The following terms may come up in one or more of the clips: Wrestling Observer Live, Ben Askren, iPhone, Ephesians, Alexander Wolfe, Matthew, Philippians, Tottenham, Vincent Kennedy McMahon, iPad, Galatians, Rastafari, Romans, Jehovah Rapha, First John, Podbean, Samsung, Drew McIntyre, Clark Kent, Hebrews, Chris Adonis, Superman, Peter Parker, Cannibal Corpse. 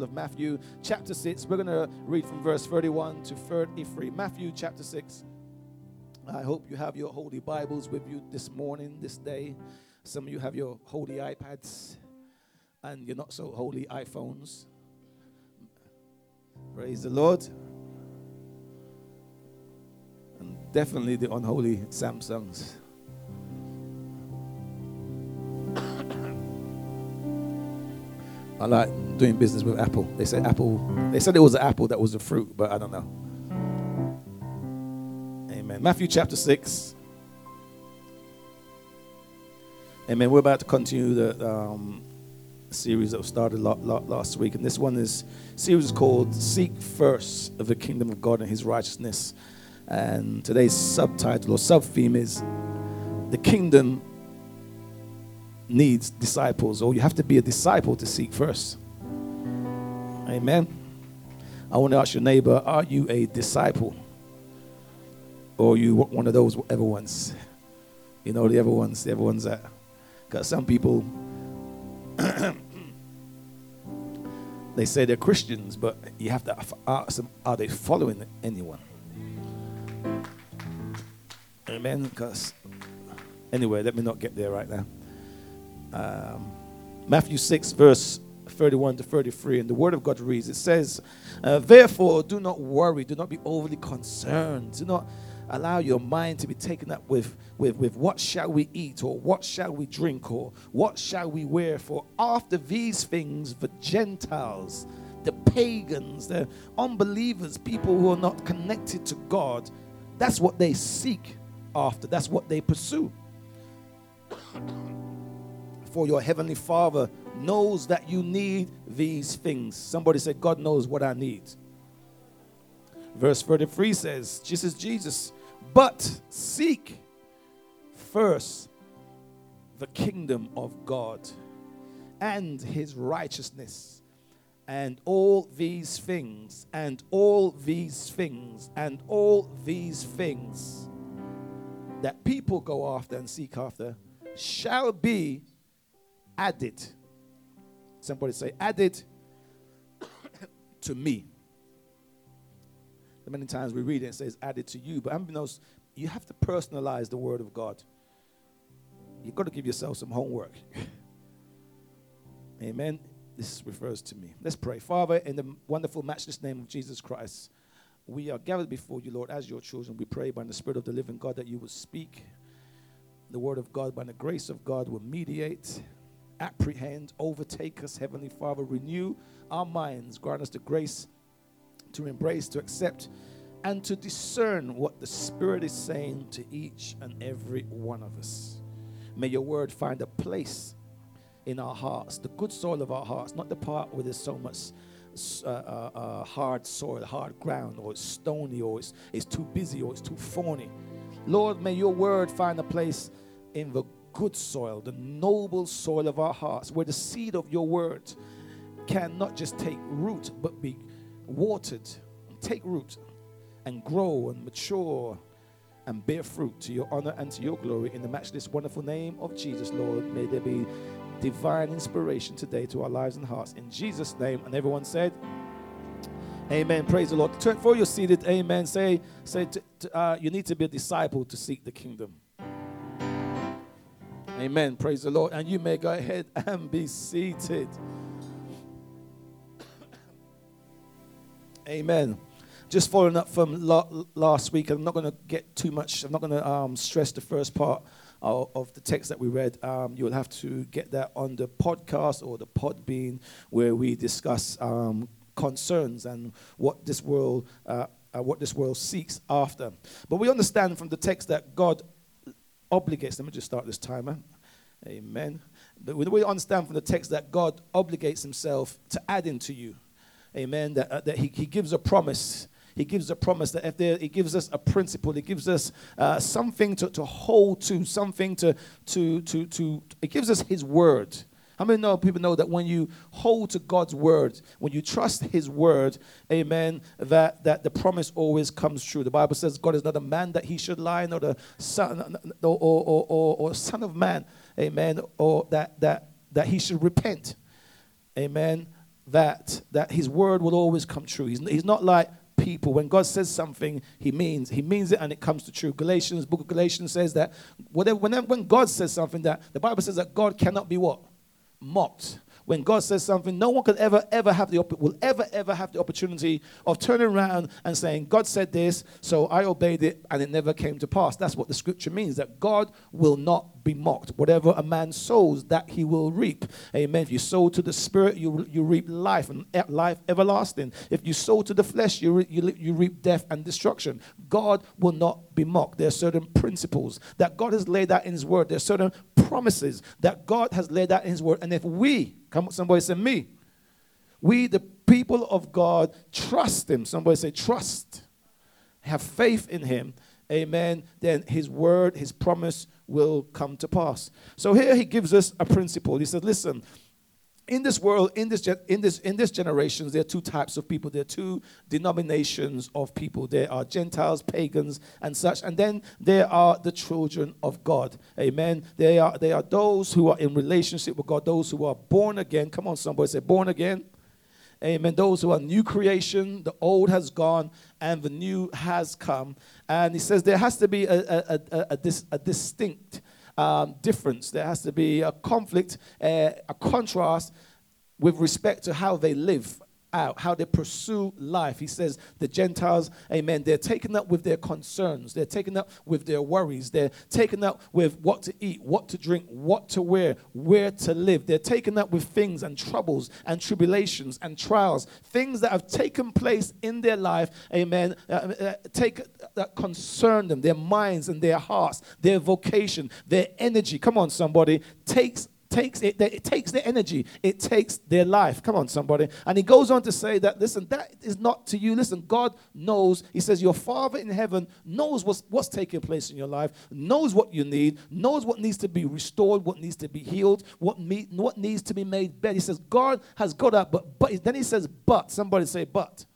of Matthew chapter 6. We're going to read from verse 31 to 33. Matthew chapter 6. I hope you have your holy Bibles with you this morning, this day. Some of you have your holy iPads and your not so holy iPhones. Praise the Lord. And definitely the unholy Samsungs. I like doing business with Apple. They said Apple. They said it was an apple that was the fruit, but I don't know. Amen. Matthew chapter 6. Amen. We're about to continue the series that was started last week, and this one is series called "Seek First of the Kingdom of God and His Righteousness." And today's subtitle or sub-theme is "The Kingdom Needs Disciples," or you have to be a disciple to seek first. Amen. I want to ask your neighbor, are you a disciple? Or are you one of those whatever ones? You know, the other ones that, because some people, they say they're Christians, but you have to ask them, are they following anyone? Amen. Because, anyway, let me not get there right now. Matthew 6 verse 31 to 33, and the word of God reads, it says, therefore do not worry, do not be overly concerned, do not allow your mind to be taken up with what shall we eat, or what shall we drink, or what shall we wear, for after these things the Gentiles, the pagans, the unbelievers, people who are not connected to God, that's what they seek after, that's what they pursue. For your heavenly Father knows that you need these things. Somebody said, God knows what I need. Verse 33 says, Jesus, but seek first the kingdom of God and his righteousness, and all these things, and all these things, and all these things that people go after and seek after shall be added. Somebody say, added to me. Many times we read it and it says added to you, but you have to personalize the word of God. You've got to give yourself some homework. Amen. This refers to me. Let's pray. Father, in the wonderful, matchless name of Jesus Christ, we are gathered before you, Lord, as your children. We pray by the Spirit of the living God that you will speak. The word of God, by the grace of God, will mediate, apprehend, overtake us, Heavenly Father. Renew our minds. Grant us the grace to embrace, to accept, and to discern what the Spirit is saying to each and every one of us. May your word find a place in our hearts, the good soil of our hearts, not the part where there's so much hard soil, hard ground, or it's stony, or it's too busy, or it's too thorny. Lord, may your word find a place in the good soil, the noble soil of our hearts, where the seed of your word can not just take root, but be watered, take root, and grow, and mature, and bear fruit to your honor and to your glory. In the matchless, wonderful name of Jesus, Lord, may there be divine inspiration today to our lives and hearts. In Jesus' name, and everyone said, amen. Praise the Lord. Turn for you're seated. Amen. Say, you need to be a disciple to seek the kingdom. Amen. Praise the Lord. And you may go ahead and be seated. Amen. Just following up from last week, I'm not going to get too much. I'm not going to stress the first part of the text that we read. You'll have to get that on the podcast or the Podbean, where we discuss concerns and what this world seeks after. But we understand from the text that God obligates. Let me just start this timer. Amen. But we understand from the text that God obligates himself to add into you. Amen. That he gives a promise. He gives a promise that he gives us a principle. He gives us something to hold to. Something to. It gives us his word. How many people know that when you hold to God's word, when you trust his word, amen, that the promise always comes true? The Bible says God is not a man that he should lie, nor the son, or son of man, amen, or that he should repent, amen. that his word will always come true. He's not like people. When God says something, he means it and it comes to true. Galatians, book of Galatians says that when God says something, that the Bible says that God cannot be what? Mocked. When God says something, no one could ever have the opportunity of turning around and saying, God said this, so I obeyed it, and it never came to pass. That's what the scripture means, that God will not be mocked. Whatever a man sows, that he will reap. Amen. If you sow to the Spirit, you reap life, and life everlasting. If you sow to the flesh, you reap death and destruction. God will not be mocked. There are certain principles that God has laid out in his word. There are certain promises that God has laid out in his word. And if we, come on, somebody say me, we the people of God trust him, somebody say trust, have faith in him, amen, then his word, his promise will come to pass. So here he gives us a principle. He says, listen, in this world, in this generation, there are two types of people. There are two denominations of people. There are Gentiles, pagans, and such. And then there are the children of God. Amen. They are those who are in relationship with God, those who are born again. Come on, somebody say born again. Amen. Those who are new creation, the old has gone and the new has come. And he says there has to be a distinct difference. There has to be a conflict, a contrast with respect to how they live out, how they pursue life. He says the Gentiles, amen, they're taken up with their concerns. They're taken up with their worries. They're taken up with what to eat, what to drink, what to wear, where to live. They're taken up with things and troubles and tribulations and trials, things that have taken place in their life, amen, that concern them, their minds and their hearts, their vocation, their energy. Come on, somebody, it takes their energy. It takes their life. Come on, somebody. And he goes on to say that, listen, that is not to you. Listen, God knows. He says your Father in heaven knows what's taking place in your life, knows what you need, knows what needs to be restored, what needs to be healed, what needs to be made better. He says God has got that, but then he says, but, somebody say but.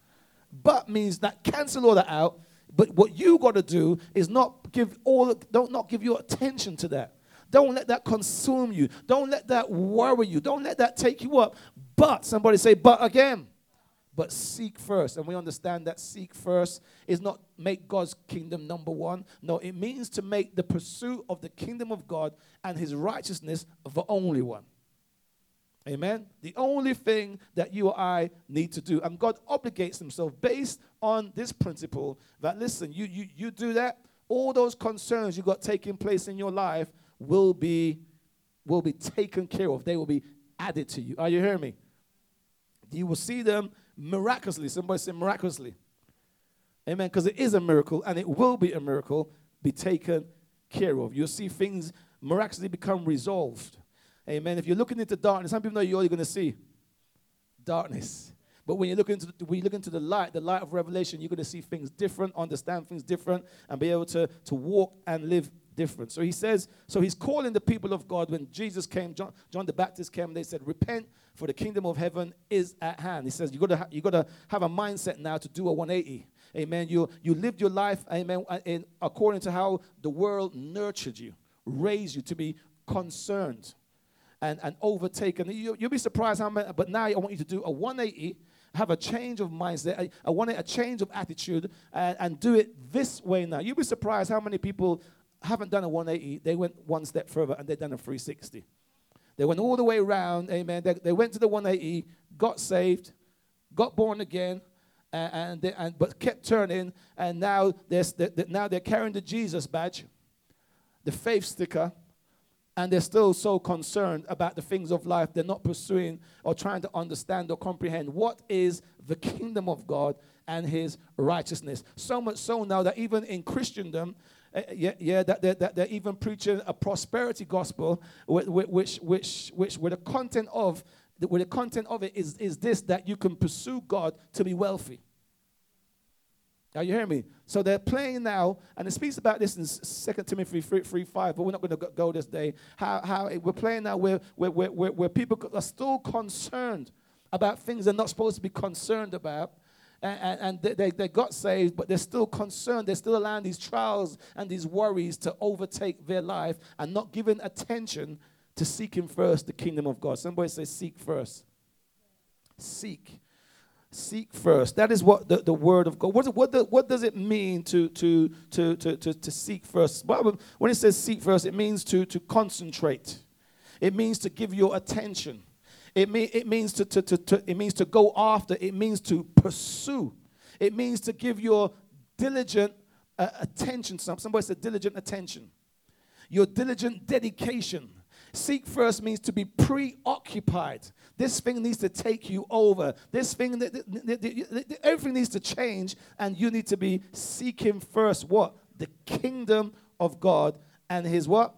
But means that cancel all that out, but what you got to do is not give your attention to that. Don't let that consume you. Don't let that worry you. Don't let that take you up. But, somebody say, but again. But seek first. And we understand that seek first is not make God's kingdom number one. No, it means to make the pursuit of the kingdom of God and his righteousness the only one. Amen? The only thing that you or I need to do. And God obligates himself based on this principle that, listen, you do that, all those concerns you got taking place in your life will be taken care of. They will be added to you. Are you hearing me? You will see them miraculously. Somebody say miraculously. Amen. Because it is a miracle and it will be a miracle, be taken care of. You'll see things miraculously become resolved. Amen. If you're looking into darkness, some people know you're only going to see darkness. But when you look into the light, of revelation, you're going to see things different, understand things different, and be able to walk and live different. So he says, so he's calling the people of God. When Jesus came, John the Baptist came, they said, repent, for the kingdom of heaven is at hand. He says, you got to have a mindset now to do a 180. Amen. You lived your life, amen, according to how the world nurtured you, raised you to be concerned and overtaken. You'll be surprised how many, but now I want you to do a 180, have a change of mindset. I want a change of attitude and do it this way now. You'll be surprised how many people haven't done a 180, they went one step further and they've done a 360. They went all the way around, amen. They went to the 180, got saved, got born again, but kept turning, and now they're carrying the Jesus badge, the faith sticker, and they're still so concerned about the things of life. They're not pursuing or trying to understand or comprehend what is the kingdom of God and his righteousness. So much so now that even in Christendom, they're even preaching a prosperity gospel, where the content of it is this, that you can pursue God to be wealthy. Now you hear me? So they're playing now, and it speaks about this in 2 Timothy 3:5, but we're not going to go this day. How we're playing now where people are still concerned about things they're not supposed to be concerned about. And they got saved, but they're still concerned. They're still allowing these trials and these worries to overtake their life and not giving attention to seeking first the kingdom of God. Somebody say, seek first. Seek. Seek first. That is what the word of God. What does it mean to seek first? When it says seek first, it means to concentrate. It means to give your attention. It means to go after. It means to pursue. It means to give your diligent attention. Somebody said diligent attention. Your diligent dedication. Seek first means to be preoccupied. This thing needs to take you over. This thing, everything needs to change, and you need to be seeking first what? The kingdom of God and his what?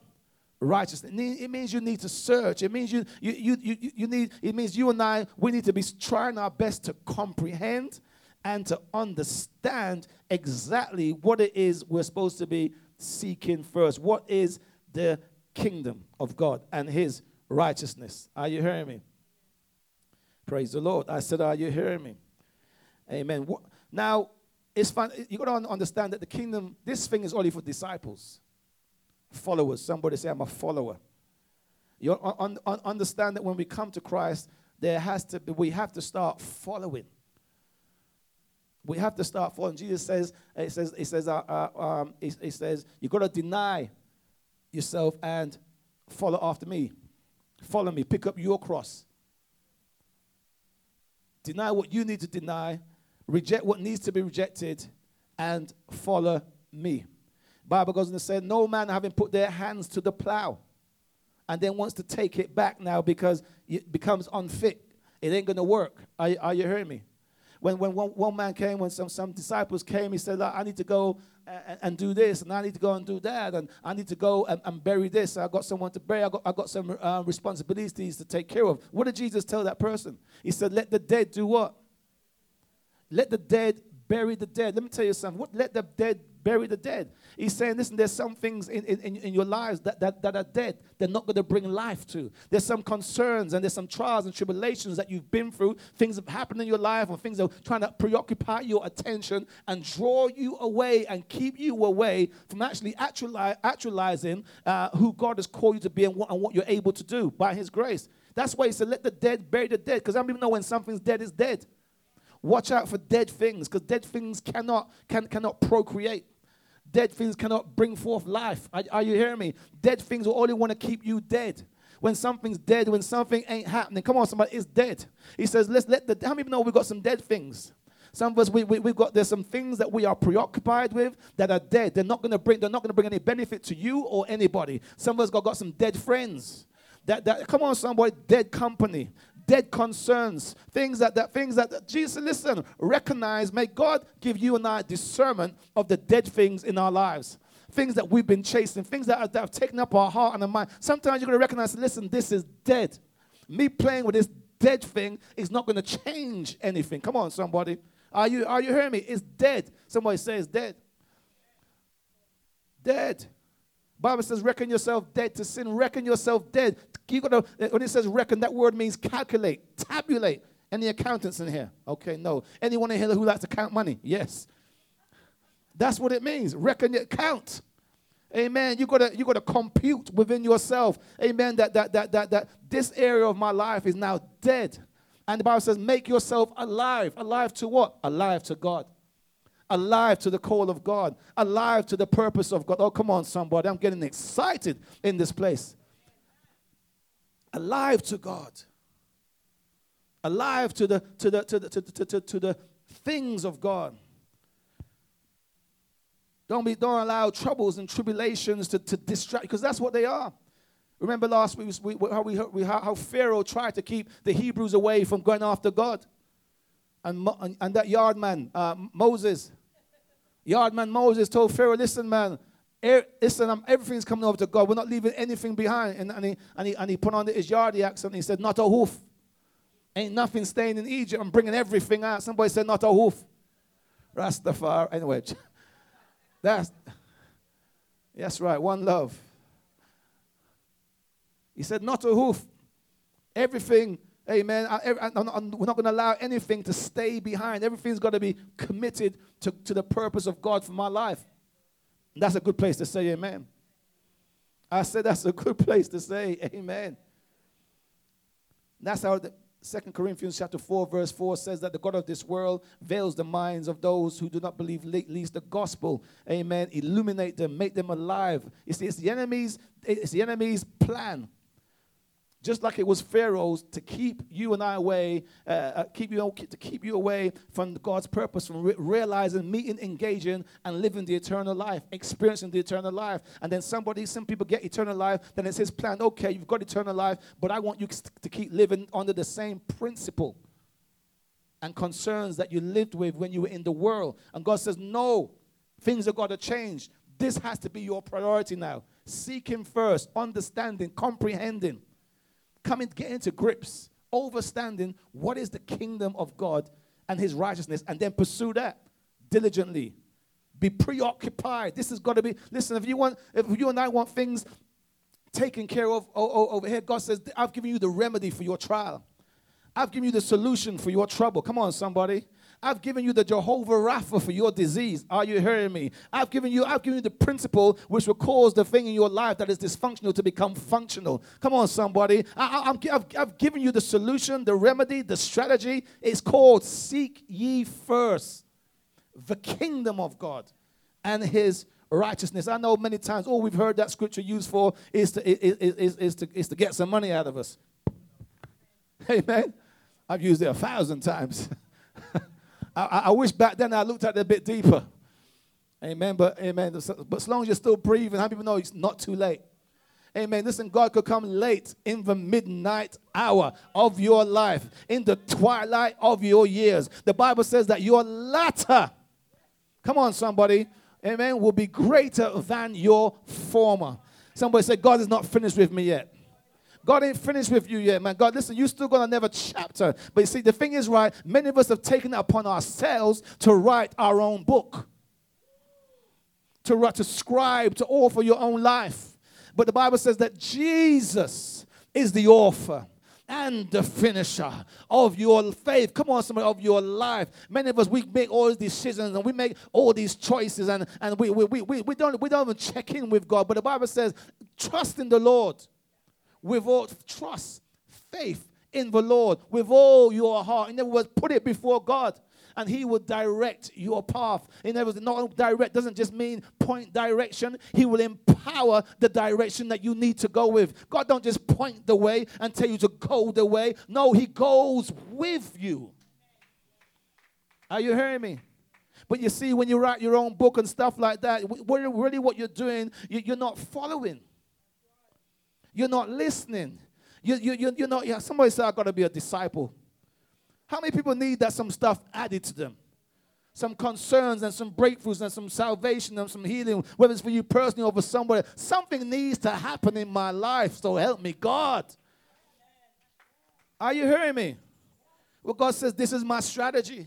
Righteousness. It means you need to search. It means you need. It means you and I, we need to be trying our best to comprehend and to understand exactly what it is we're supposed to be seeking first. What is the kingdom of God and his righteousness? Are you hearing me? Praise the Lord. I said, are you hearing me? Amen. Now, it's fun. You got to understand that the kingdom, this thing is only for disciples, followers. Somebody say, I'm a follower. You understand that when we come to Christ, we have to start following. We have to start following. Jesus says, it says, you got to deny yourself and follow after me. Follow me. Pick up your cross. Deny what you need to deny. Reject what needs to be rejected. And follow me. Bible goes on to say, no man having put their hands to the plow and then wants to take it back now because it becomes unfit. It ain't going to work. Are you hearing me? When some disciples came, he said, I need to go and do this, and I need to go and do that, and I need to go and bury this. I got someone to bury. I got some responsibilities to take care of. What did Jesus tell that person? He said, let the dead do what? Let the dead bury the dead. Let me tell you something. Let the dead bury the dead. He's saying, listen, there's some things in your lives that are dead. They're not going to bring life to. There's some concerns and there's some trials and tribulations that you've been through. Things have happened in your life or things that are trying to preoccupy your attention and draw you away and keep you away from actually actualizing who God has called you to be and what you're able to do by his grace. That's why he said, let the dead bury the dead, because I don't even know when something's dead is dead. Watch out for dead things, because dead things cannot procreate. Dead things cannot bring forth life. Are you hearing me? Dead things will only want to keep you dead. When something's dead, when something ain't happening, come on, somebody, it's dead. He says, how many of you know we've got some dead things? Some of us, there's some things that we are preoccupied with that are dead. They're not going to bring any benefit to you or anybody. Some of us got some dead friends. Come on, somebody, dead company. Dead concerns, things that Jesus, listen, recognize, may God give you and I discernment of the dead things in our lives. Things that we've been chasing, things that have taken up our heart and our mind. Sometimes you're going to recognize, listen, this is dead. Me playing with this dead thing is not going to change anything. Come on, somebody. Are you hearing me? It's dead. Somebody say it's dead. Dead. Bible says, reckon yourself dead to sin. Reckon yourself dead. You gotta, when it says reckon, that word means calculate, tabulate. Any accountants in here? Okay, no. Anyone in here who likes to count money? Yes. That's what it means. Reckon, count. Amen. You gotta compute within yourself. Amen. That this area of my life is now dead. And the Bible says, make yourself alive. Alive to what? Alive to God. Alive to the call of God. Alive to the purpose of God. Oh, come on, somebody. I'm getting excited in this place. Alive to God. Alive to the things of God. Don't allow troubles and tribulations to distract, because that's what they are. Remember last week how Pharaoh tried to keep the Hebrews away from going after God. And that yardman, Moses. Yardman Moses told Pharaoh, listen, man, everything's coming over to God. We're not leaving anything behind. And he put on his yardie accent and he said, not a hoof. Ain't nothing staying in Egypt. I'm bringing everything out. Somebody said, not a hoof. Rastafari. Anyway, that's right. One love. He said, not a hoof. Everything. Amen. We're not going to allow anything to stay behind. Everything's got to be committed to the purpose of God for my life. And that's a good place to say amen. I said that's a good place to say amen. That's how Second Corinthians chapter 4, verse 4 says that the God of this world veils the minds of those who do not believe, least the gospel. Amen. Illuminate them, make them alive. You see, it's the enemy's plan. Just like it was Pharaoh's to keep you and I away, to keep you away from God's purpose, from realizing, meeting, engaging, and living the eternal life, experiencing the eternal life. And then some people get eternal life, then it's his plan. Okay, you've got eternal life, but I want you to keep living under the same principle and concerns that you lived with when you were in the world. And God says, no, things have got to change. This has to be your priority now. Seek him first, understanding, comprehending. Get into grips, overstanding what is the kingdom of God and his righteousness, and then pursue that diligently. Be preoccupied. This has got to be, listen, if you and I want things taken care of over here, God says, I've given you the remedy for your trial. I've given you the solution for your trouble. Come on, somebody. I've given you the Jehovah Rapha for your disease. Are you hearing me? I've given you the principle which will cause the thing in your life that is dysfunctional to become functional. Come on, somebody. I've given you the solution, the remedy, the strategy. It's called seek ye first the kingdom of God and his righteousness. I know many times all we've heard that scripture used for is to get some money out of us. Amen. I've used it 1,000 times. I wish back then I looked at it a bit deeper. Amen. But as long as you're still breathing, how people know it's not too late. Amen. Listen, God could come late in the midnight hour of your life, in the twilight of your years. The Bible says that your latter, come on, somebody, amen, will be greater than your former. Somebody say, God is not finished with me yet. God ain't finished with you yet, man. God, listen, you still got another chapter. But you see, the thing is, right, many of us have taken it upon ourselves to write our own book, to scribe, to author your own life. But the Bible says that Jesus is the author and the finisher of your faith. Come on, somebody, of your life. Many of us, we make all these decisions and we make all these choices, and we don't even check in with God. But the Bible says, trust in the Lord. With all trust, faith in the Lord, with all your heart. In other words, put it before God, and he will direct your path. In other words, not direct doesn't just mean point direction. He will empower the direction that you need to go with. God don't just point the way and tell you to go the way. No, he goes with you. Are you hearing me? But you see, when you write your own book and stuff like that, really what you're doing, you're not following. You're not listening. You're not. Yeah, somebody said, I've got to be a disciple. How many people need that some stuff added to them? Some concerns and some breakthroughs and some salvation and some healing, whether it's for you personally or for somebody. Something needs to happen in my life, so help me, God. Are you hearing me? Well, God says, this is my strategy.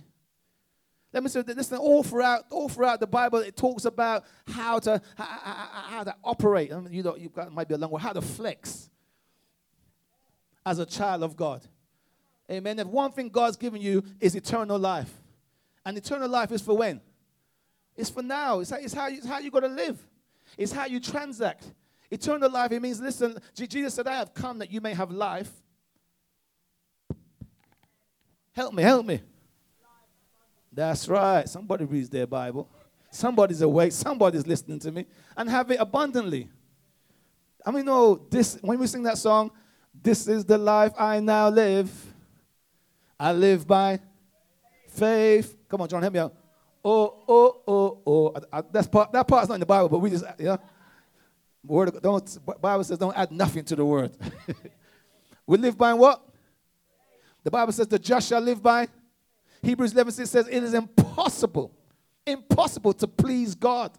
Let me say, listen, all throughout the Bible, it talks about how to operate. I mean, that might be a long word. How to flex as a child of God. Amen. If one thing God's given you is eternal life, and eternal life is for when? It's for now. It's how you got to live. It's how you transact. Eternal life, it means, listen, Jesus said, I have come that you may have life. Help me. That's right. Somebody reads their Bible. Somebody's awake. Somebody's listening to me. And have it abundantly. I mean, no, this, when we sing that song, this is the life I now live. I live by faith. Come on, John, help me out. Oh. That part's not in the Bible, but we just, yeah. Bible says don't add nothing to the word. We live by what? The Bible says the just shall live by. Hebrews 11:6 says, it is impossible to please God.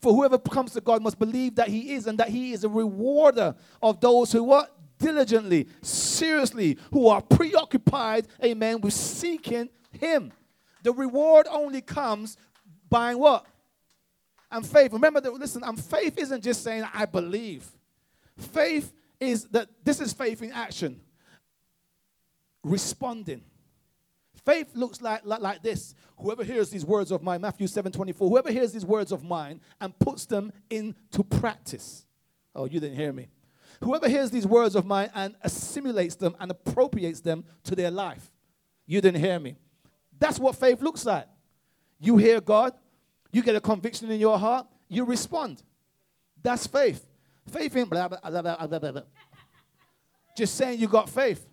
For whoever comes to God must believe that he is, and that he is a rewarder of those who what? Diligently, seriously, who are preoccupied, amen, with seeking him. The reward only comes by what? And faith. Remember, and faith isn't just saying, I believe. Faith is that this is faith in action. Responding. Faith looks like this. Whoever hears these words of mine, Matthew 7:24, whoever hears these words of mine and puts them into practice. Oh, you didn't hear me. Whoever hears these words of mine and assimilates them and appropriates them to their life. You didn't hear me. That's what faith looks like. You hear God, you get a conviction in your heart, you respond. That's faith. Faith ain't blah, blah, blah, blah, blah, blah. Just saying you got faith.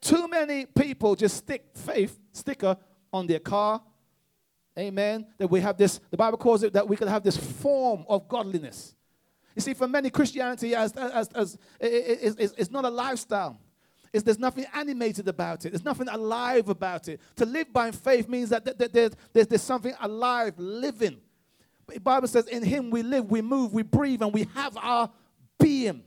Too many people just stick faith sticker on their car. Amen. That we have this, the Bible calls it that we can have this form of godliness. You see, for many, Christianity is not a lifestyle. There's nothing animated about it. There's nothing alive about it. To live by faith means that there's something alive, living. The Bible says in him we live, we move, we breathe, and we have our being.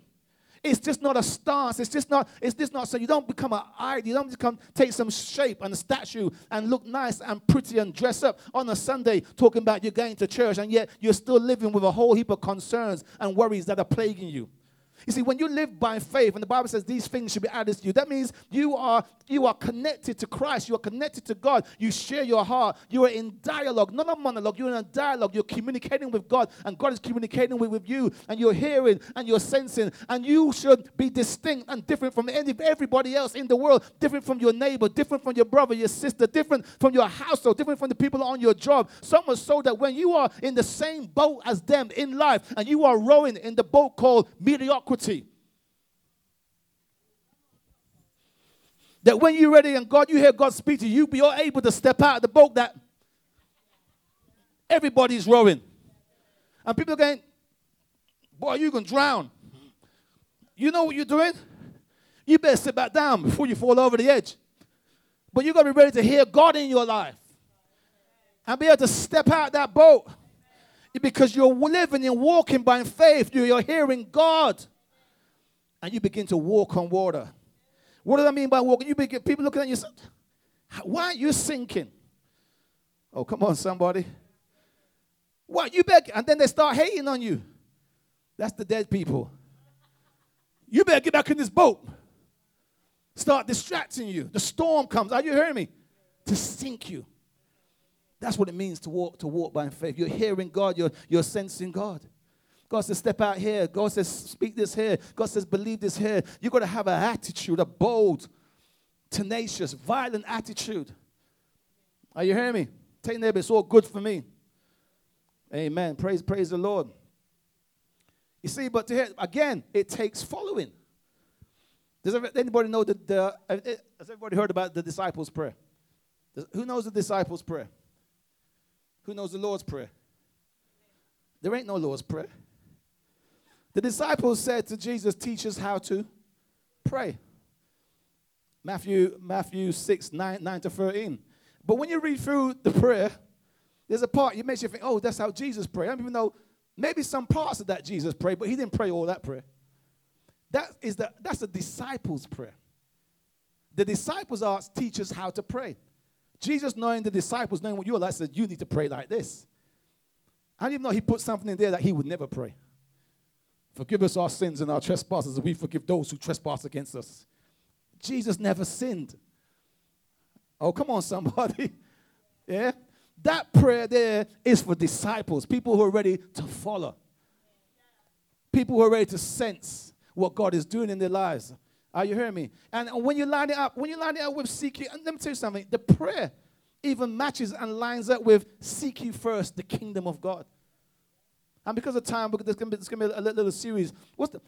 It's just not a stance. It's just not so you don't become an idol. You don't become take some shape and a statue and look nice and pretty and dress up on a Sunday talking about you're going to church, and yet you're still living with a whole heap of concerns and worries that are plaguing you. You see, when you live by faith, and the Bible says these things should be added to you, that means you are connected to Christ, you are connected to God, you share your heart, you are in dialogue, not a monologue, you're in a dialogue, you're communicating with God, and God is communicating with you, and you're hearing, and you're sensing, and you should be distinct and different from everybody else in the world, different from your neighbor, different from your brother, your sister, different from your household, different from the people on your job, so much so that when you are in the same boat as them in life, and you are rowing in the boat called mediocrity, that when you're ready and God, you hear God speak to you, you're able to step out of the boat that everybody's rowing. And people are going, boy, you're going to drown. You know what you're doing? You better sit back down before you fall over the edge. But you've got to be ready to hear God in your life and be able to step out of that boat because you're living and walking by faith. You're hearing God. And you begin to walk on water. What do I mean by walking? You begin, people looking at you. Why are you sinking? Oh, come on, somebody. What you better? And then they start hating on you. That's the dead people. You better get back in this boat. Start distracting you. The storm comes. Are you hearing me? To sink you. That's what it means to walk by faith. You're hearing God. You're sensing God. God says, step out here. God says, speak this here. God says, believe this here. You've got to have an attitude, a bold, tenacious, violent attitude. Are you hearing me? Tell your neighbor, it's all good for me. Amen. Praise the Lord. You see, but to hear, again, it takes following. Does anybody know has everybody heard about the disciples' prayer? Who knows the disciples' prayer? Who knows the Lord's prayer? There ain't no Lord's prayer. The disciples said to Jesus, teach us how to pray. Matthew 6, 9 to 13. But when you read through the prayer, there's a part you makes you think, oh, that's how Jesus prayed. I don't even know, maybe some parts of that Jesus prayed, but he didn't pray all that prayer. That's the disciples' prayer. The disciples asked, teach us how to pray. Jesus, knowing the disciples, knowing what you're like, said, you need to pray like this. I didn't even know he put something in there that he would never pray. Forgive us our sins and our trespasses, and we forgive those who trespass against us. Jesus never sinned. Oh, come on, somebody. Yeah? That prayer there is for disciples, people who are ready to follow, people who are ready to sense what God is doing in their lives. Are you hearing me? And when you line it up with seek you, and let me tell you something, the prayer even matches and lines up with seek you first the kingdom of God. And because of time, there's going to be a little series.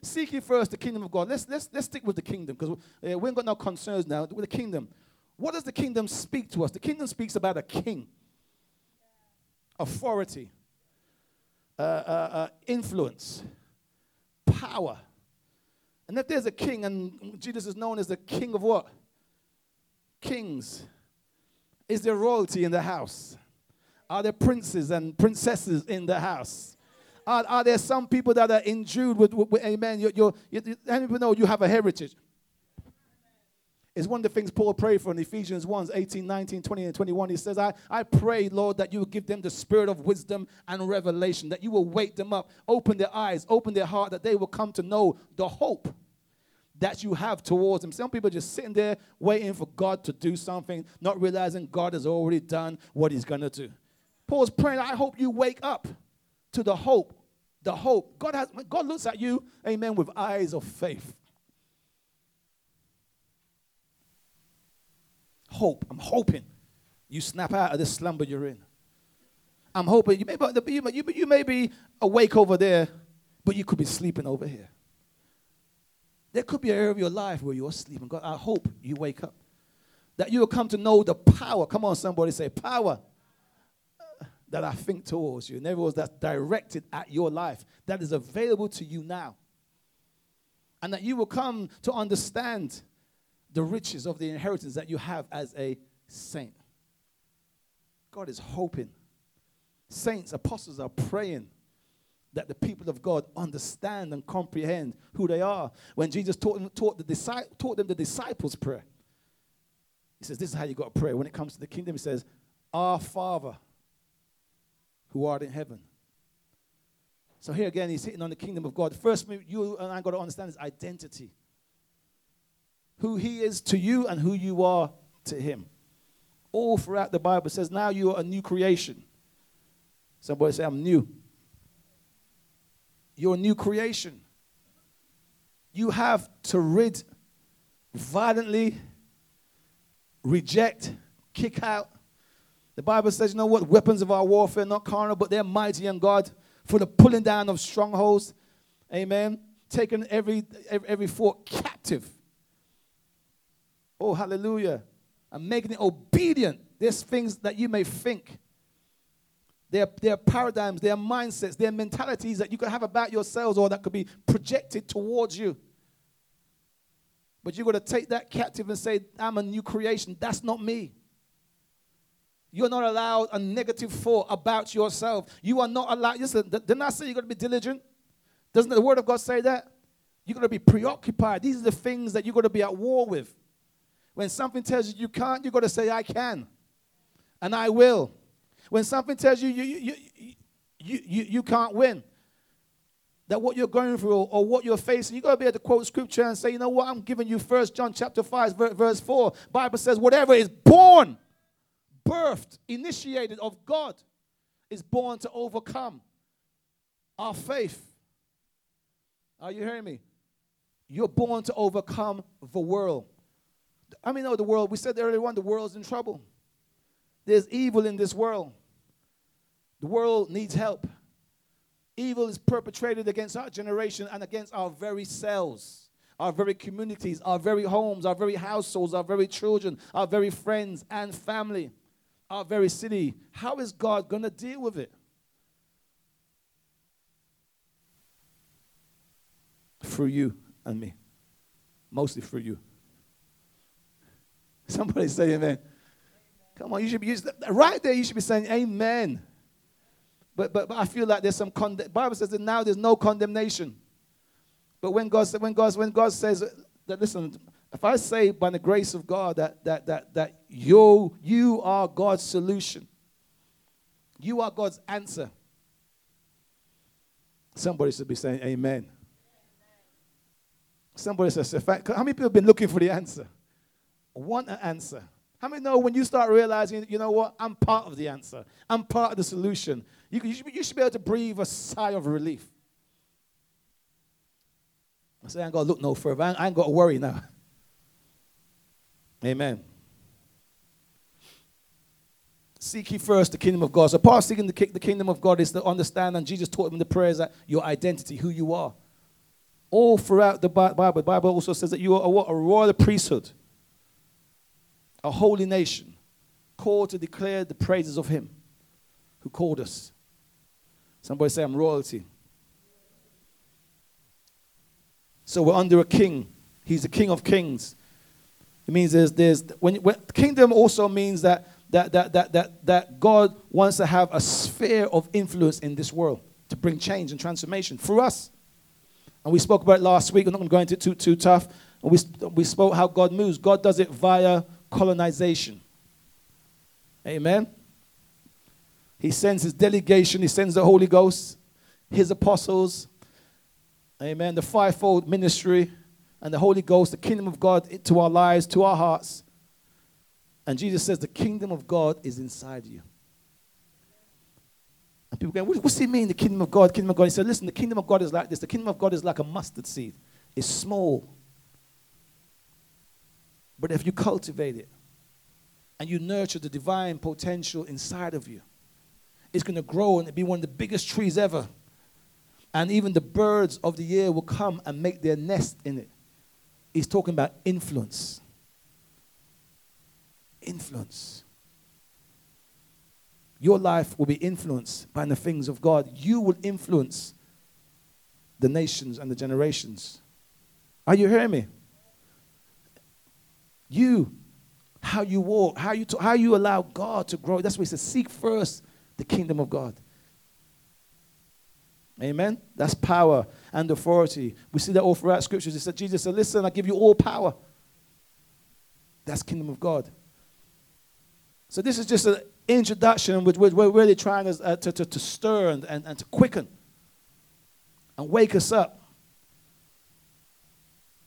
Seek you first the kingdom of God. Let's stick with the kingdom because we ain't got no concerns now with the kingdom. What does the kingdom speak to us? The kingdom speaks about a king, authority, influence, power. And if there's a king, and Jesus is known as the king of what? Kings. Is there royalty in the house? Are there princes and princesses in the house? Are there some people that are endued with amen? I don't even know you have a heritage. It's one of the things Paul prayed for in Ephesians 1, 18, 19, 20, and 21. He says, I pray, Lord, that you will give them the spirit of wisdom and revelation, that you will wake them up, open their eyes, open their heart, that they will come to know the hope that you have towards him. Some people are just sitting there waiting for God to do something, not realizing God has already done what he's going to do. Paul's praying, I hope you wake up to the hope the hope. God looks at you, amen, with eyes of faith. Hope. I'm hoping you snap out of this slumber you're in. I'm hoping you may be awake over there, but you could be sleeping over here. There could be an area of your life where you're sleeping. God, I hope you wake up. That you will come to know the power. Come on, somebody say, power that I think towards you. In other words, that's directed at your life. That is available to you now. And that you will come to understand the riches of the inheritance that you have as a saint. God is hoping. Saints, apostles are praying that the people of God understand and comprehend who they are. When Jesus taught them the disciples' prayer, he says, this is how you got to pray. When it comes to the kingdom, he says, our Father who art in heaven. So here again, he's hitting on the kingdom of God. First, you and I got to understand his identity. Who he is to you and who you are to him. All throughout the Bible says, now you are a new creation. Somebody say, I'm new. You're a new creation. You have to rid, violently reject, kick out. The Bible says, you know what? Weapons of our warfare, not carnal, but they're mighty in God for the pulling down of strongholds. Amen. Taking every thought captive. Oh, hallelujah. And making it obedient. There's things that you may think. Their paradigms, their mindsets, their mentalities that you could have about yourselves or that could be projected towards you. But you've got to take that captive and say, I'm a new creation. That's not me. You're not allowed a negative thought about yourself. You are not allowed. Listen, didn't I say you've got to be diligent? Doesn't the Word of God say that? You've got to be preoccupied. These are the things that you've got to be at war with. When something tells you you can't, you've got to say, I can and I will. When something tells you you can't win, that what you're going through or what you're facing, you've got to be able to quote scripture and say, you know what, I'm giving you First John chapter 5, verse 4. The Bible says, whatever is born, birthed, initiated of God, is born to overcome our faith. Are you hearing me? You're born to overcome the world. I mean, the world, we said earlier on, the world's in trouble. There's evil in this world. The world needs help. Evil is perpetrated against our generation and against our very selves, our very communities, our very homes, our very households, our very children, our very friends and family, our very city. How is God going to deal with it? Through you and me. Mostly through you. Somebody say amen. Come on, you should be right there. You should be saying amen. But I feel like there's some Bible says that now there's no condemnation. But when God says that, listen, if I say by the grace of God that you are God's solution, you are God's answer. Somebody should be saying amen. Somebody says, how many people have been looking for the answer? Want an answer? How many know when you start realizing, you know what, I'm part of the answer. I'm part of the solution. You should be able to breathe a sigh of relief. I say, I ain't got to look no further. I ain't got to worry now. Amen. Seek ye first the kingdom of God. So part of seeking the kingdom of God is to understand, and Jesus taught him in the prayers, that your identity, who you are. All throughout the Bible. The Bible also says that you are a royal priesthood. A holy nation, called to declare the praises of him who called us. Somebody say, I'm royalty. So we're under a king. He's the King of Kings. It means there's kingdom also means that God wants to have a sphere of influence in this world to bring change and transformation for us. And we spoke about it last week. I'm not going to go into it too tough. And we spoke how God moves. God does it via colonization. Amen. He sends his delegation. He sends the Holy Ghost, his apostles. Amen. The fivefold ministry and the Holy Ghost, the kingdom of God to our lives, to our hearts. And Jesus says the kingdom of God is inside you. And People going, what's he mean, the kingdom of God, kingdom of God? He said, listen, the kingdom of God is like this. The kingdom of God is like a mustard seed. It's small. But if you cultivate it and you nurture the divine potential inside of you, it's going to grow and be one of the biggest trees ever. And even the birds of the air will come and make their nest in it. He's talking about influence. Influence. Your life will be influenced by the things of God. You will influence the nations and the generations. Are you hearing me? You, how you walk, how you allow God to grow. That's why he says, seek first the kingdom of God. Amen? That's power and authority. We see that all throughout scriptures. It said, Jesus said, listen, I give you all power. That's kingdom of God. So this is just an introduction which we're really trying to stir and to quicken and wake us up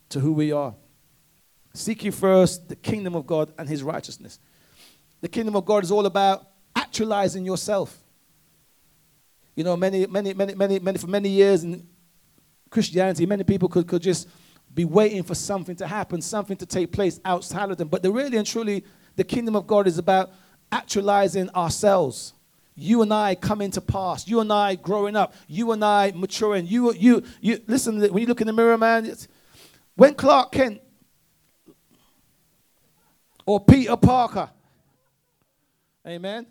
to who we are. Seek ye first the kingdom of God and his righteousness. The kingdom of God is all about actualizing yourself. You know, for many years in Christianity, many people could just be waiting for something to happen, something to take place outside of them. But really and truly, the kingdom of God is about actualizing ourselves. You and I coming to pass. You and I growing up. You and I maturing. You. Listen, when you look in the mirror, man, when Clark Kent or Peter Parker, amen,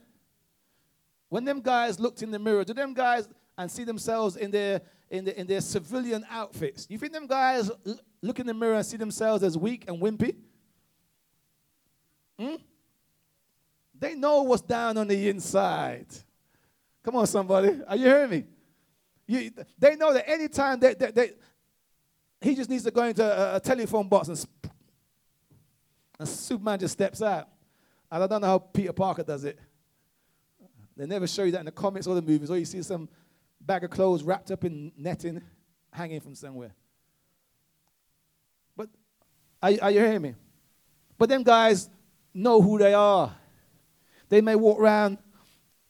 when them guys looked in the mirror, do them guys and see themselves in their civilian outfits? You think them guys look in the mirror and see themselves as weak and wimpy? They know what's down on the inside. Come on, somebody. Are you hearing me? They know that anytime he just needs to go into a telephone box and Superman just steps out. And I don't know how Peter Parker does it. They never show you that in the comics or the movies. Or you see some bag of clothes wrapped up in netting hanging from somewhere. But are you hearing me? But them guys know who they are. They may walk around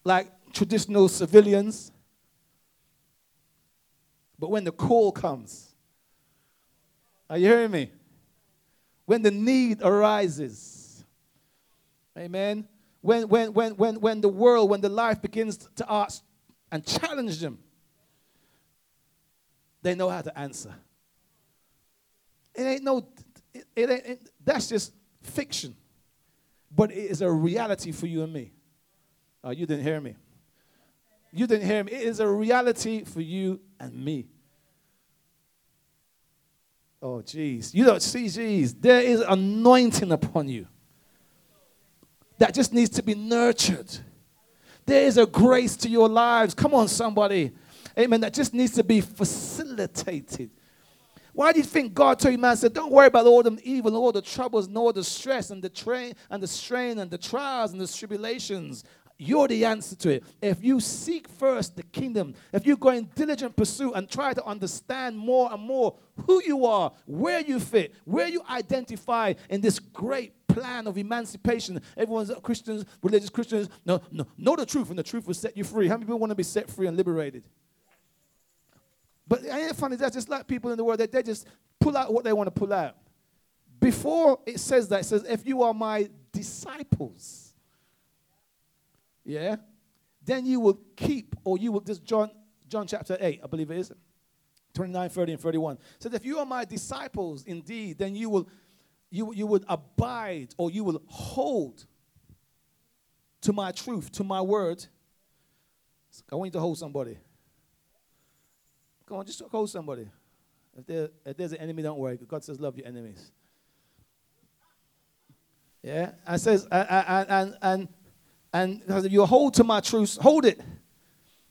like traditional civilians. But when the call comes, are you hearing me? When the need arises, amen. When the world, when the life begins to ask and challenge them, they know how to answer. That's just fiction. But it is a reality for you and me. Oh, you didn't hear me. You didn't hear me. It is a reality for you and me. Oh, jeez. You don't see, jeez. There is anointing upon you that just needs to be nurtured. There is a grace to your lives. Come on, somebody. Amen. That just needs to be facilitated. Why do you think God told you, man, said, don't worry about all the evil and all the troubles and all the stress and the strain and the trials and the tribulations? You're the answer to it. If you seek first the kingdom, if you go in diligent pursuit and try to understand more and more who you are, where you fit, where you identify in this great plan of emancipation. Everyone's Christians, religious Christians. No, know the truth, and the truth will set you free. How many people want to be set free and liberated? But ain't it funny? That's just like people in the world. They just pull out what they want to pull out. Before it says that, it says, if you are my disciples, yeah, then you will keep, or you will, this John chapter 8, I believe it is, 29, 30, and 31. It says, if you are my disciples indeed, then you will you would abide, or you will hold to my truth, to my word. I want you to hold somebody. Come on, just hold somebody. If there's an enemy, don't worry. God says, love your enemies. Yeah, and says, and you hold to my truth. Hold it.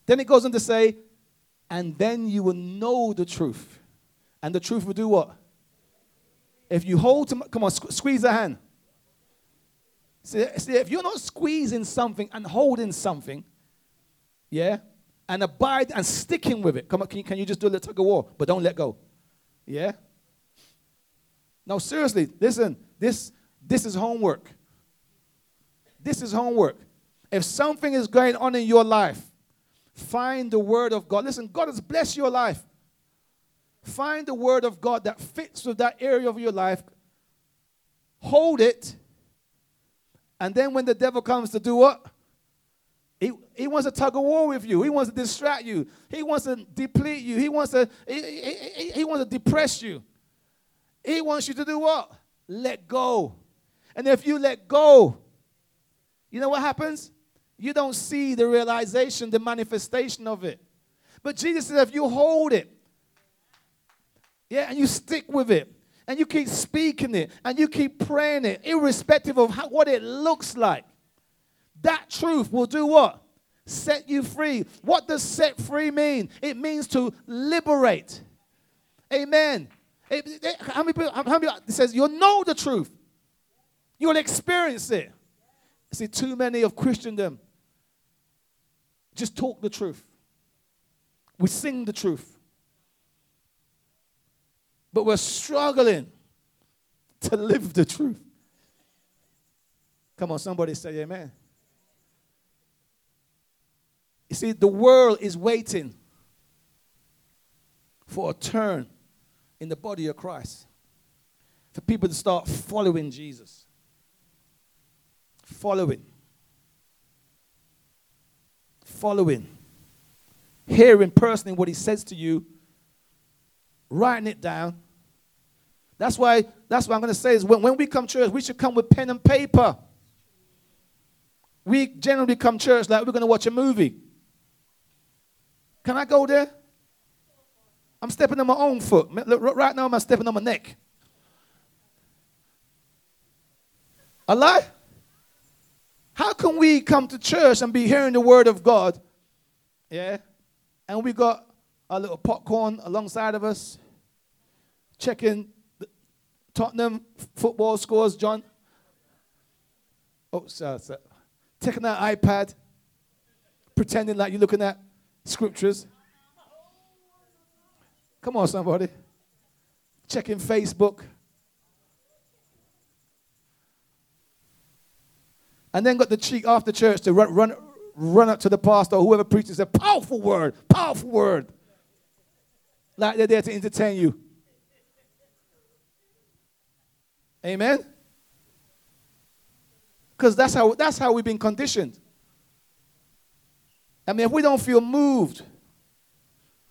Then it goes on to say, and then you will know the truth, and the truth will do what? If you hold to, come on, squeeze a hand. See, if you're not squeezing something and holding something, yeah, and abide and sticking with it. Come on, can you just do a little tug of war, but don't let go, yeah? No, seriously, listen, this is homework. This is homework. If something is going on in your life Find the word of God. Listen, God has blessed your life. Find the word of God that fits with that area of your life. Hold it. And then when the devil comes to do what? He wants to tug of war with you. He wants to distract you. He wants to deplete you. He wants to depress you. He wants you to do what? Let go. And if you let go, you know what happens? You don't see the realization, the manifestation of it. But Jesus said if you hold it, yeah, and you stick with it, and you keep speaking it, and you keep praying it, irrespective of what it looks like, that truth will do what? Set you free. What does set free mean? It means to liberate. Amen. It says you'll know the truth. You'll experience it. See, too many of Christendom just talk the truth. We sing the truth. But we're struggling to live the truth. Come on, somebody say amen. You see, the world is waiting for a turn in the body of Christ, for people to start following Jesus. Following. Hearing personally what he says to you, writing it down. That's why I'm going to say is when we come to church, we should come with pen and paper. We generally come to church like we're going to watch a movie. Can I go there? I'm stepping on my own foot. Look, right now I'm stepping on my neck. A lie? How can we come to church and be hearing the word of God, yeah, and we got a little popcorn alongside of us, checking the Tottenham football scores, John? Oh, sorry. Taking out iPad, pretending like you're looking at scriptures. Come on, somebody. Checking Facebook. And then got the cheek after church to run up to the pastor or whoever preaches a powerful word. Like they're there to entertain you. Amen? Because that's how we've been conditioned. I mean, if we don't feel moved,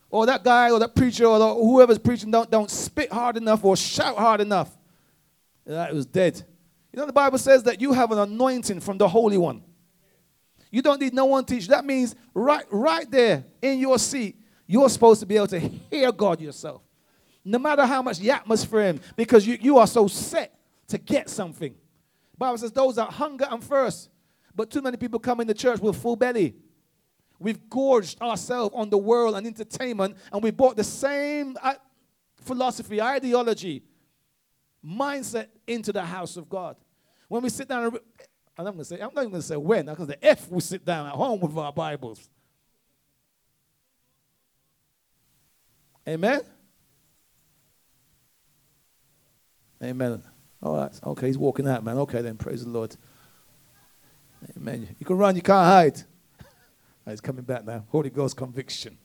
or that guy or that preacher or whoever's preaching don't spit hard enough or shout hard enough, that was dead. You know, the Bible says that you have an anointing from the Holy One. You don't need no one to teach. That means right there in your seat, you're supposed to be able to hear God yourself. No matter how much atmosphere in, because you are so set to get something. The Bible says those that hunger and thirst. But too many people come into church with full belly. We've gorged ourselves on the world and entertainment, and we bought the same philosophy, ideology, mindset into the house of God. When we sit down, and I'm not even going to say when, because the F will sit down at home with our Bibles. Amen? Amen. All right. Okay, he's walking out, man. Okay, then. Praise the Lord. Amen. You can run, you can't hide. He's coming back now. Holy Ghost conviction.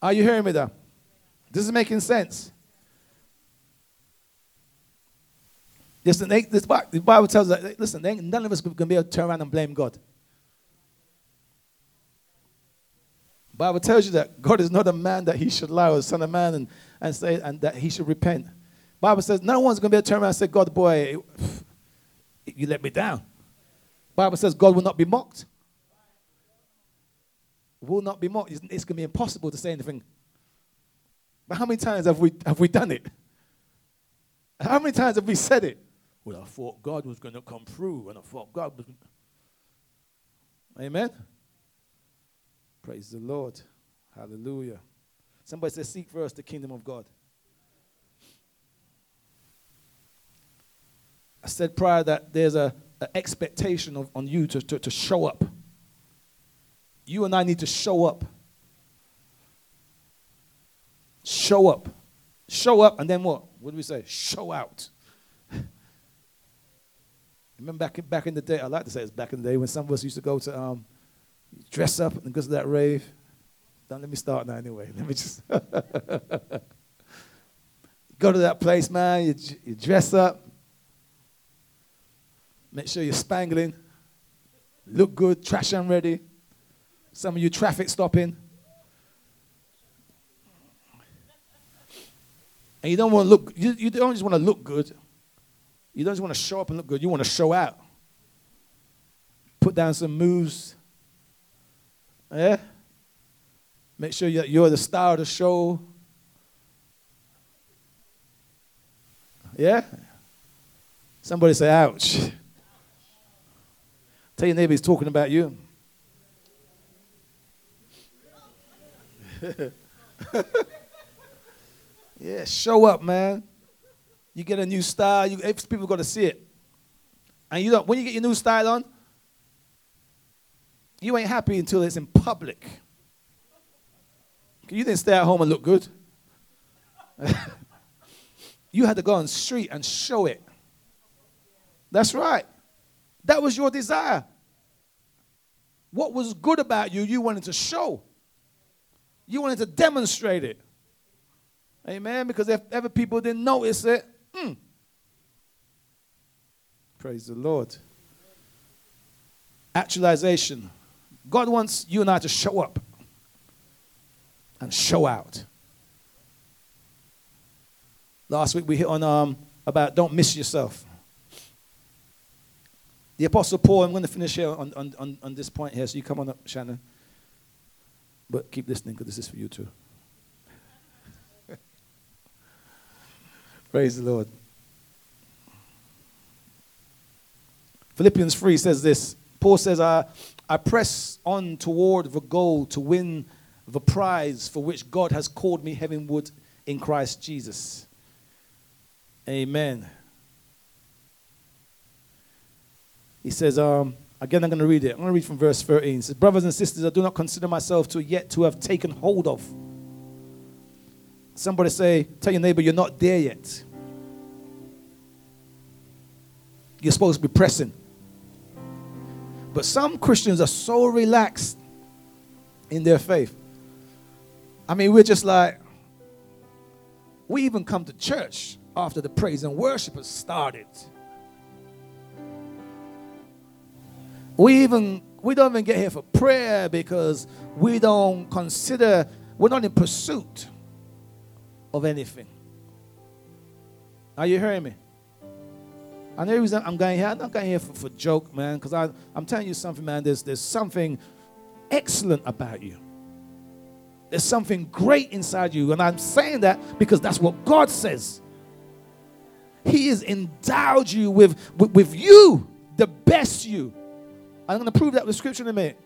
Are you hearing me though? This is making sense. Listen, the Bible tells us, listen, none of us can be able to turn around and blame God. The Bible tells you that God is not a man that he should lie, or the son of man and say and that he should repent. The Bible says no one's going to be able to turn around and say, God, boy, you let me down. Bible says God will not be mocked. Will not be mocked. It's going to be impossible to say anything. But how many times have we done it? How many times have we said it? Well, I thought God was going to come through, and I thought God was. Amen. Praise the Lord. Hallelujah. Somebody says, seek first the kingdom of God. I said prior that there's an expectation on you to show up. You and I need to show up. Show up. Show up, and then what? What do we say? Show out. Remember back in the day, I like to say it's back in the day when some of us used to go to You dress up and go to that rave. Don't let me start now anyway. Let me just go to that place, man. You dress up. Make sure you're spangling. Look good, trash and ready. Some of you traffic stopping. And you don't want to look, you don't just want to look good. You don't just want to show up and look good. You want to show out. Put down some moves. Yeah? Make sure you're the star of the show. Yeah? Somebody say, ouch. Tell your neighbor he's talking about you. Yeah, show up, man. You get a new style. People got to see it. And you don't. When you get your new style on, you ain't happy until it's in public. You didn't stay at home and look good. You had to go on the street and show it. That's right. That was your desire. What was good about you, you wanted to show. You wanted to demonstrate it. Amen? Because if ever people didn't notice it, Praise the Lord. Actualization. God wants you and I to show up and show out. Last week we hit on about don't miss yourself. The Apostle Paul, I'm going to finish here on this point here, so you come on up, Shannon. But keep listening because this is for you too. Praise the Lord. Philippians 3 says this. Paul says, I press on toward the goal to win the prize for which God has called me heavenward in Christ Jesus. Amen. He says, again, I'm going to read it. I'm going to read from verse 13. It says, brothers and sisters, I do not consider myself to yet to have taken hold of. Somebody say, tell your neighbor, you're not there yet. You're supposed to be pressing. But some Christians are so relaxed in their faith. I mean, we're just like, we even come to church after the praise and worship has started. We don't even get here for prayer because we're not in pursuit of anything. Are you hearing me? I know the reason I'm going here. I'm not going here for joke, man, because I'm telling you something, man. There's something excellent about you. There's something great inside you, and I'm saying that because that's what God says. He has endowed you with you, the best you. I'm going to prove that with scripture in a minute.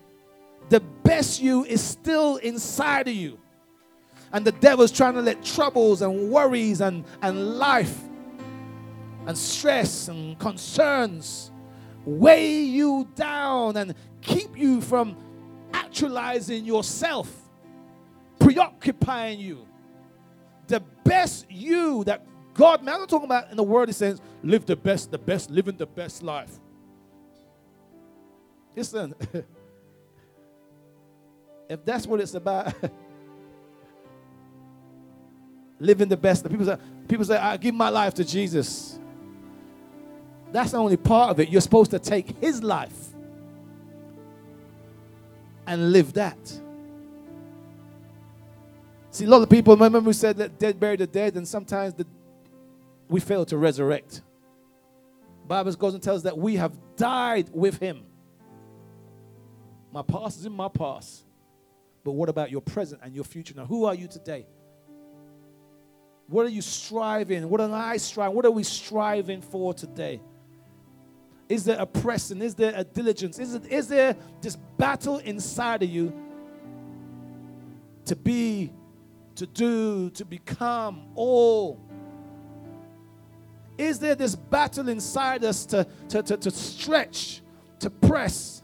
The best you is still inside of you. And the devil's trying to let troubles and worries and life and stress and concerns weigh you down and keep you from actualizing yourself, preoccupying you. The best you that God, man, I'm not talking about in the worldly sense, live the best, living the best life. Listen, if that's what it's about, living the best. People say, I give my life to Jesus. That's the only part of it. You're supposed to take his life and live that. See, a lot of people, remember we said let dead bury the dead, and sometimes we fail to resurrect. The Bible goes and tells us that we have died with him. My past is in my past. But what about your present and your future? Now, who are you today? What are you striving? What am I striving? What are we striving for today? Is there a pressing? Is there a diligence? Is there this battle inside of you to be, to do, to become all? Is there this battle inside us to stretch, to press,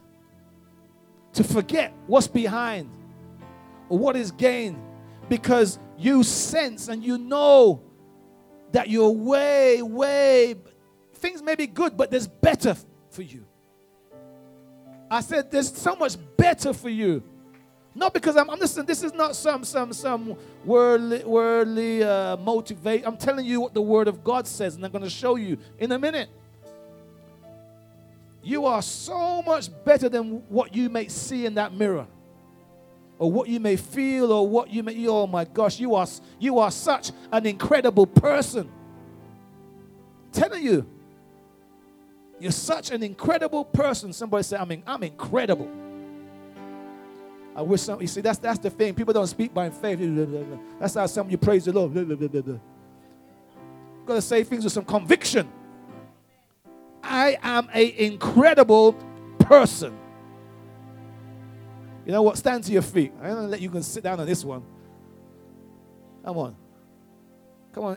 to forget what's behind or what is gained? Because you sense and you know that you're way, things may be good, but there's better for you. I said there's so much better. better for you. Not because I'm listening, this is not some worldly motivate. I'm telling you what the Word of God says, and I'm going to show you in a minute. You are so much better than what you may see in that mirror, or what you may feel, or what you may, oh my gosh, you are such an incredible person. I'm telling you, you're such an incredible person. Somebody say, I'm incredible. I wish some, you see, that's the thing. People don't speak by faith. That's how some of you praise the Lord. You've got to say things with some conviction. I am an incredible person. You know what? Stand to your feet. I'm going to let you can sit down on this one. Come on.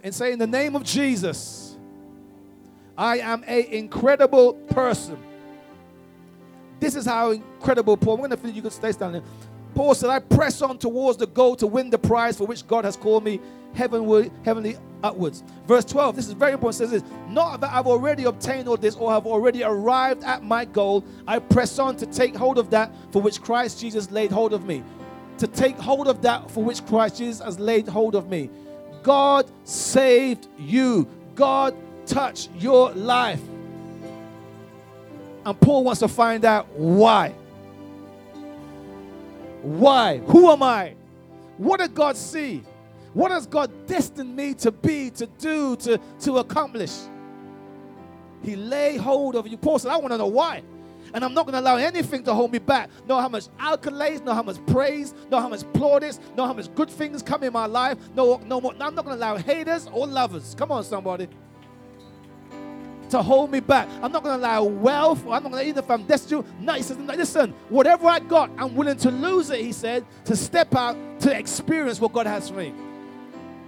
And say, in the name of Jesus, I am an incredible person. This is how incredible Paul, I'm going to feel you could stay standing. Paul said, I press on towards the goal to win the prize for which God has called me heavenly upwards. Verse 12, this is very important, says this, not that I've already obtained all this or have already arrived at my goal. I press on to take hold of that for which Christ Jesus laid hold of me. To take hold of that for which Christ Jesus has laid hold of me. God saved you. God touched your life. And Paul wants to find out why. Why? Who am I? What did God see? What has God destined me to be, to do, to accomplish? He lay hold of you. Paul said, I want to know why. And I'm not going to allow anything to hold me back. Know how much accolades, know how much praise, know how much plaudits, know how much good things come in my life. No more. I'm not going to allow haters or lovers. Come on, somebody. To hold me back. I'm not going to allow wealth. I'm not going to, even if I'm destitute. No, he says, listen, whatever I got, I'm willing to lose it, he said, to step out, to experience what God has for me.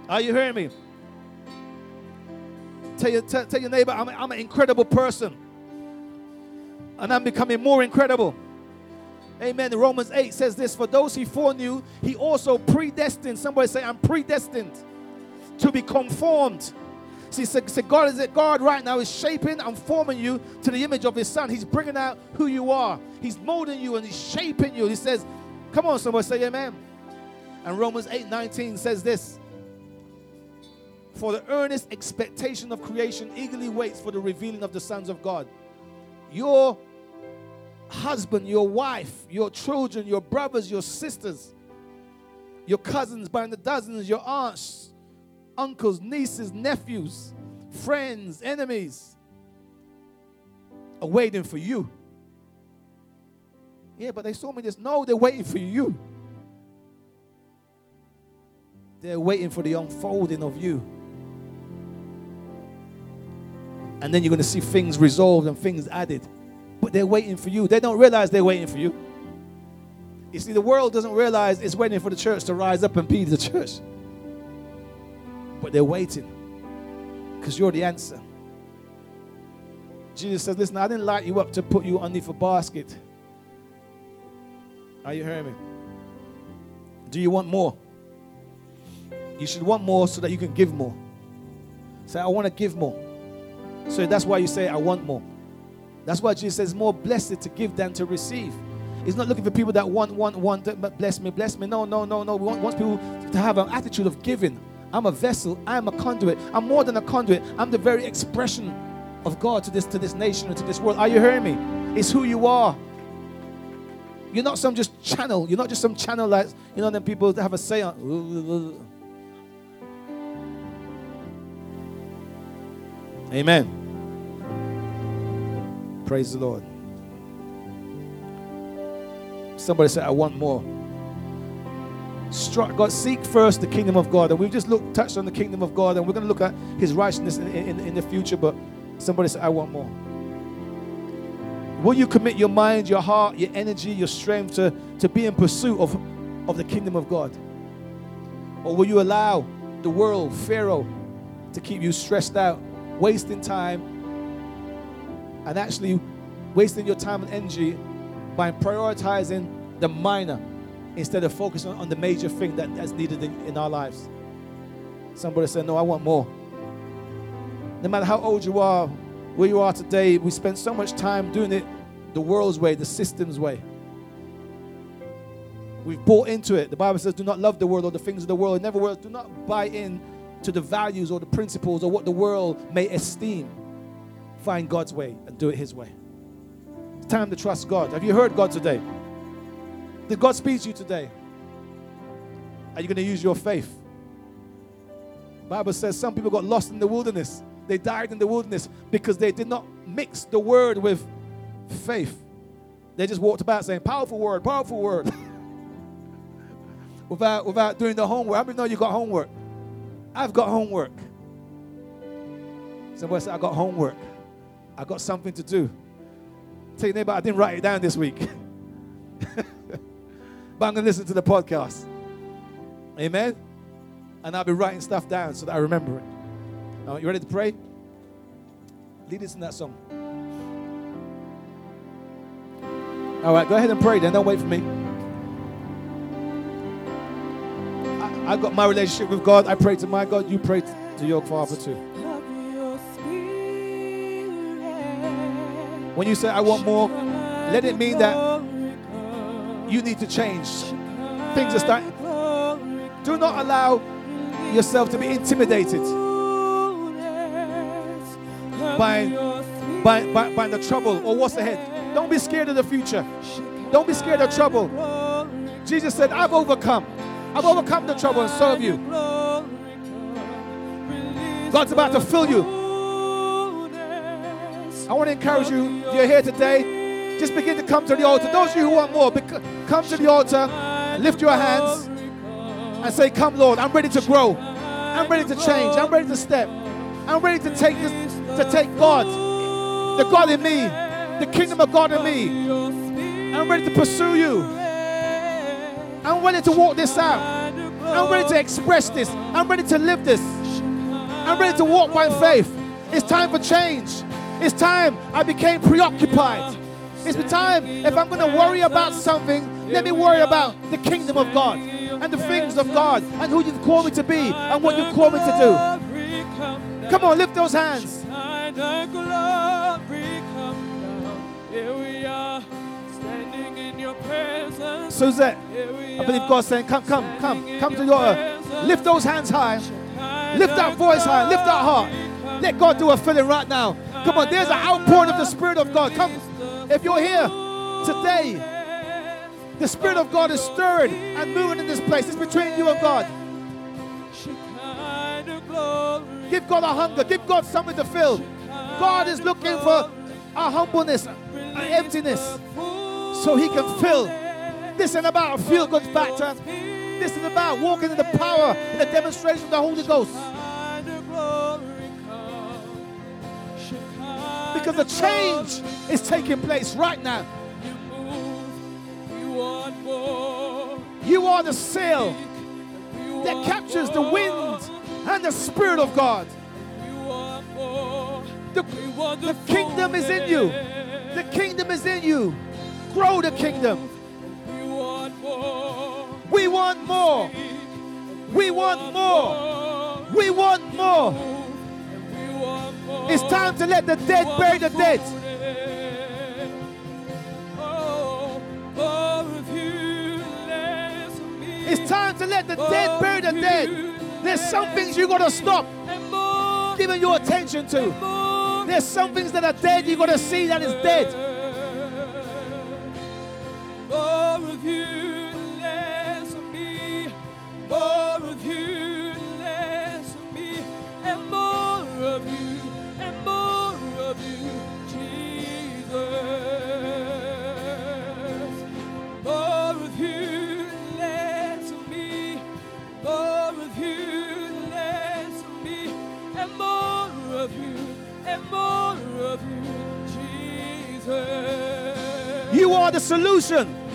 Are you hearing me? Tell your neighbor, I'm an incredible person. And I'm becoming more incredible. Amen. Romans 8 says this, for those he foreknew, he also predestined. Somebody say, I'm predestined to be conformed. See, so God right now is shaping and forming you to the image of his son. He's bringing out who you are. He's molding you and he's shaping you. He says, come on, somebody say amen. And Romans 8:19 says this, for the earnest expectation of creation eagerly waits for the revealing of the sons of God. Your husband, your wife, your children, your brothers, your sisters, your cousins by the dozens, your aunts, uncles, nieces, nephews, friends, enemies are waiting for you. Yeah, but they saw me this. No, they're waiting for you. They're waiting for the unfolding of you. And then you're going to see things resolved and things added. But they're waiting for you. They don't realize they're waiting for you. You see, the world doesn't realize it's waiting for the church to rise up and be the church. But they're waiting because you're the answer. Jesus says, listen, I didn't light you up to put you underneath a basket. Are you hearing me? Do you want more? You should want more so that you can give more. Say, I want to give more. So that's why you say, I want more. That's why Jesus says, more blessed to give than to receive. He's not looking for people that want, but bless me. No. We want people to have an attitude of giving. I'm a vessel. I'm a conduit. I'm more than a conduit. I'm the very expression of God to this nation and to this world. Are you hearing me? It's who you are. You're not some just channel. You're not just some channel like, you know, them people that have a say on. Amen. Praise the Lord. Somebody said, I want more. God, seek first the kingdom of God. And we've just touched on the kingdom of God, and we're going to look at his righteousness in the future. But somebody said, I want more. Will you commit your mind, your heart, your energy, your strength to be in pursuit of the kingdom of God? Or will you allow the world, Pharaoh, to keep you stressed out, wasting time, and actually wasting your time and energy by prioritizing the minor instead of focusing on the major thing that's needed in our lives? Somebody said, no, I want more. No matter how old you are, where you are today, we spend so much time doing it the world's way, the system's way. We've bought into it. The Bible says, do not love the world or the things of the world. In other words, do not buy in to the values or the principles or what the world may esteem. Find God's way and do it His way. It's time to trust God. Have you heard God today? Did God speak to you today? Are you going to use your faith? The Bible says some people got lost in the wilderness. They died in the wilderness because they did not mix the word with faith. They just walked about saying, powerful word, powerful word. without doing the homework. How many know you got homework? I've got homework. Somebody said, I got homework. I got something to do. Tell your neighbor, I didn't write it down this week. But I'm going to listen to the podcast. Amen? And I'll be writing stuff down so that I remember it. Now, you ready to pray? Lead us in that song. All right, go ahead and pray then. Don't wait for me. I've got my relationship with God. I pray to my God. You pray to your Father too. When you say, I want more, let it mean that you need to change. Things are starting. Do not allow yourself to be intimidated by the trouble or what's ahead. Don't be scared of the future. Don't be scared of trouble. Jesus said, I've overcome. I've overcome the trouble and so have you. God's about to fill you. I want to encourage you, if you're here today, just begin to come to the altar. Those of you who want more, come to the altar, lift your hands and say, come Lord, I'm ready to grow. I'm ready to change. I'm ready to step. I'm ready to take this, to take God, the God in me, the kingdom of God in me. I'm ready to pursue you. I'm ready to walk this out. I'm ready to express this. I'm ready to live this. I'm ready to walk by faith. It's time for change. It's time I became preoccupied. It's the time, if I'm going to worry about something, let me worry about the kingdom of God and the things of God and who you've called me to be and what you've called me to do. Come on, lift those hands. Suzette, I believe God's saying, come to your earth. Lift those hands high. Lift that voice high. Lift that heart. Let God do a filling right now. Come on, there's an outpouring of the Spirit of God. Come, if you're here today, the Spirit of God is stirring and moving in this place. It's between you and God. Give God a hunger. Give God something to fill. God is looking for a humbleness, an emptiness, so He can fill. This is about feel-good factor. This is about walking in the power and the demonstration of the Holy Ghost. Because the change is taking place right now. You are the sail that captures the wind and the Spirit of God. The kingdom is in you. The kingdom is in you. Grow the kingdom. We want more. We want more. We want more. It's time to let the dead bury the dead. It's time to let the dead bury the dead. There's some things you got to stop giving your attention to. There's some things that are dead you got to see that is dead. You are the solution.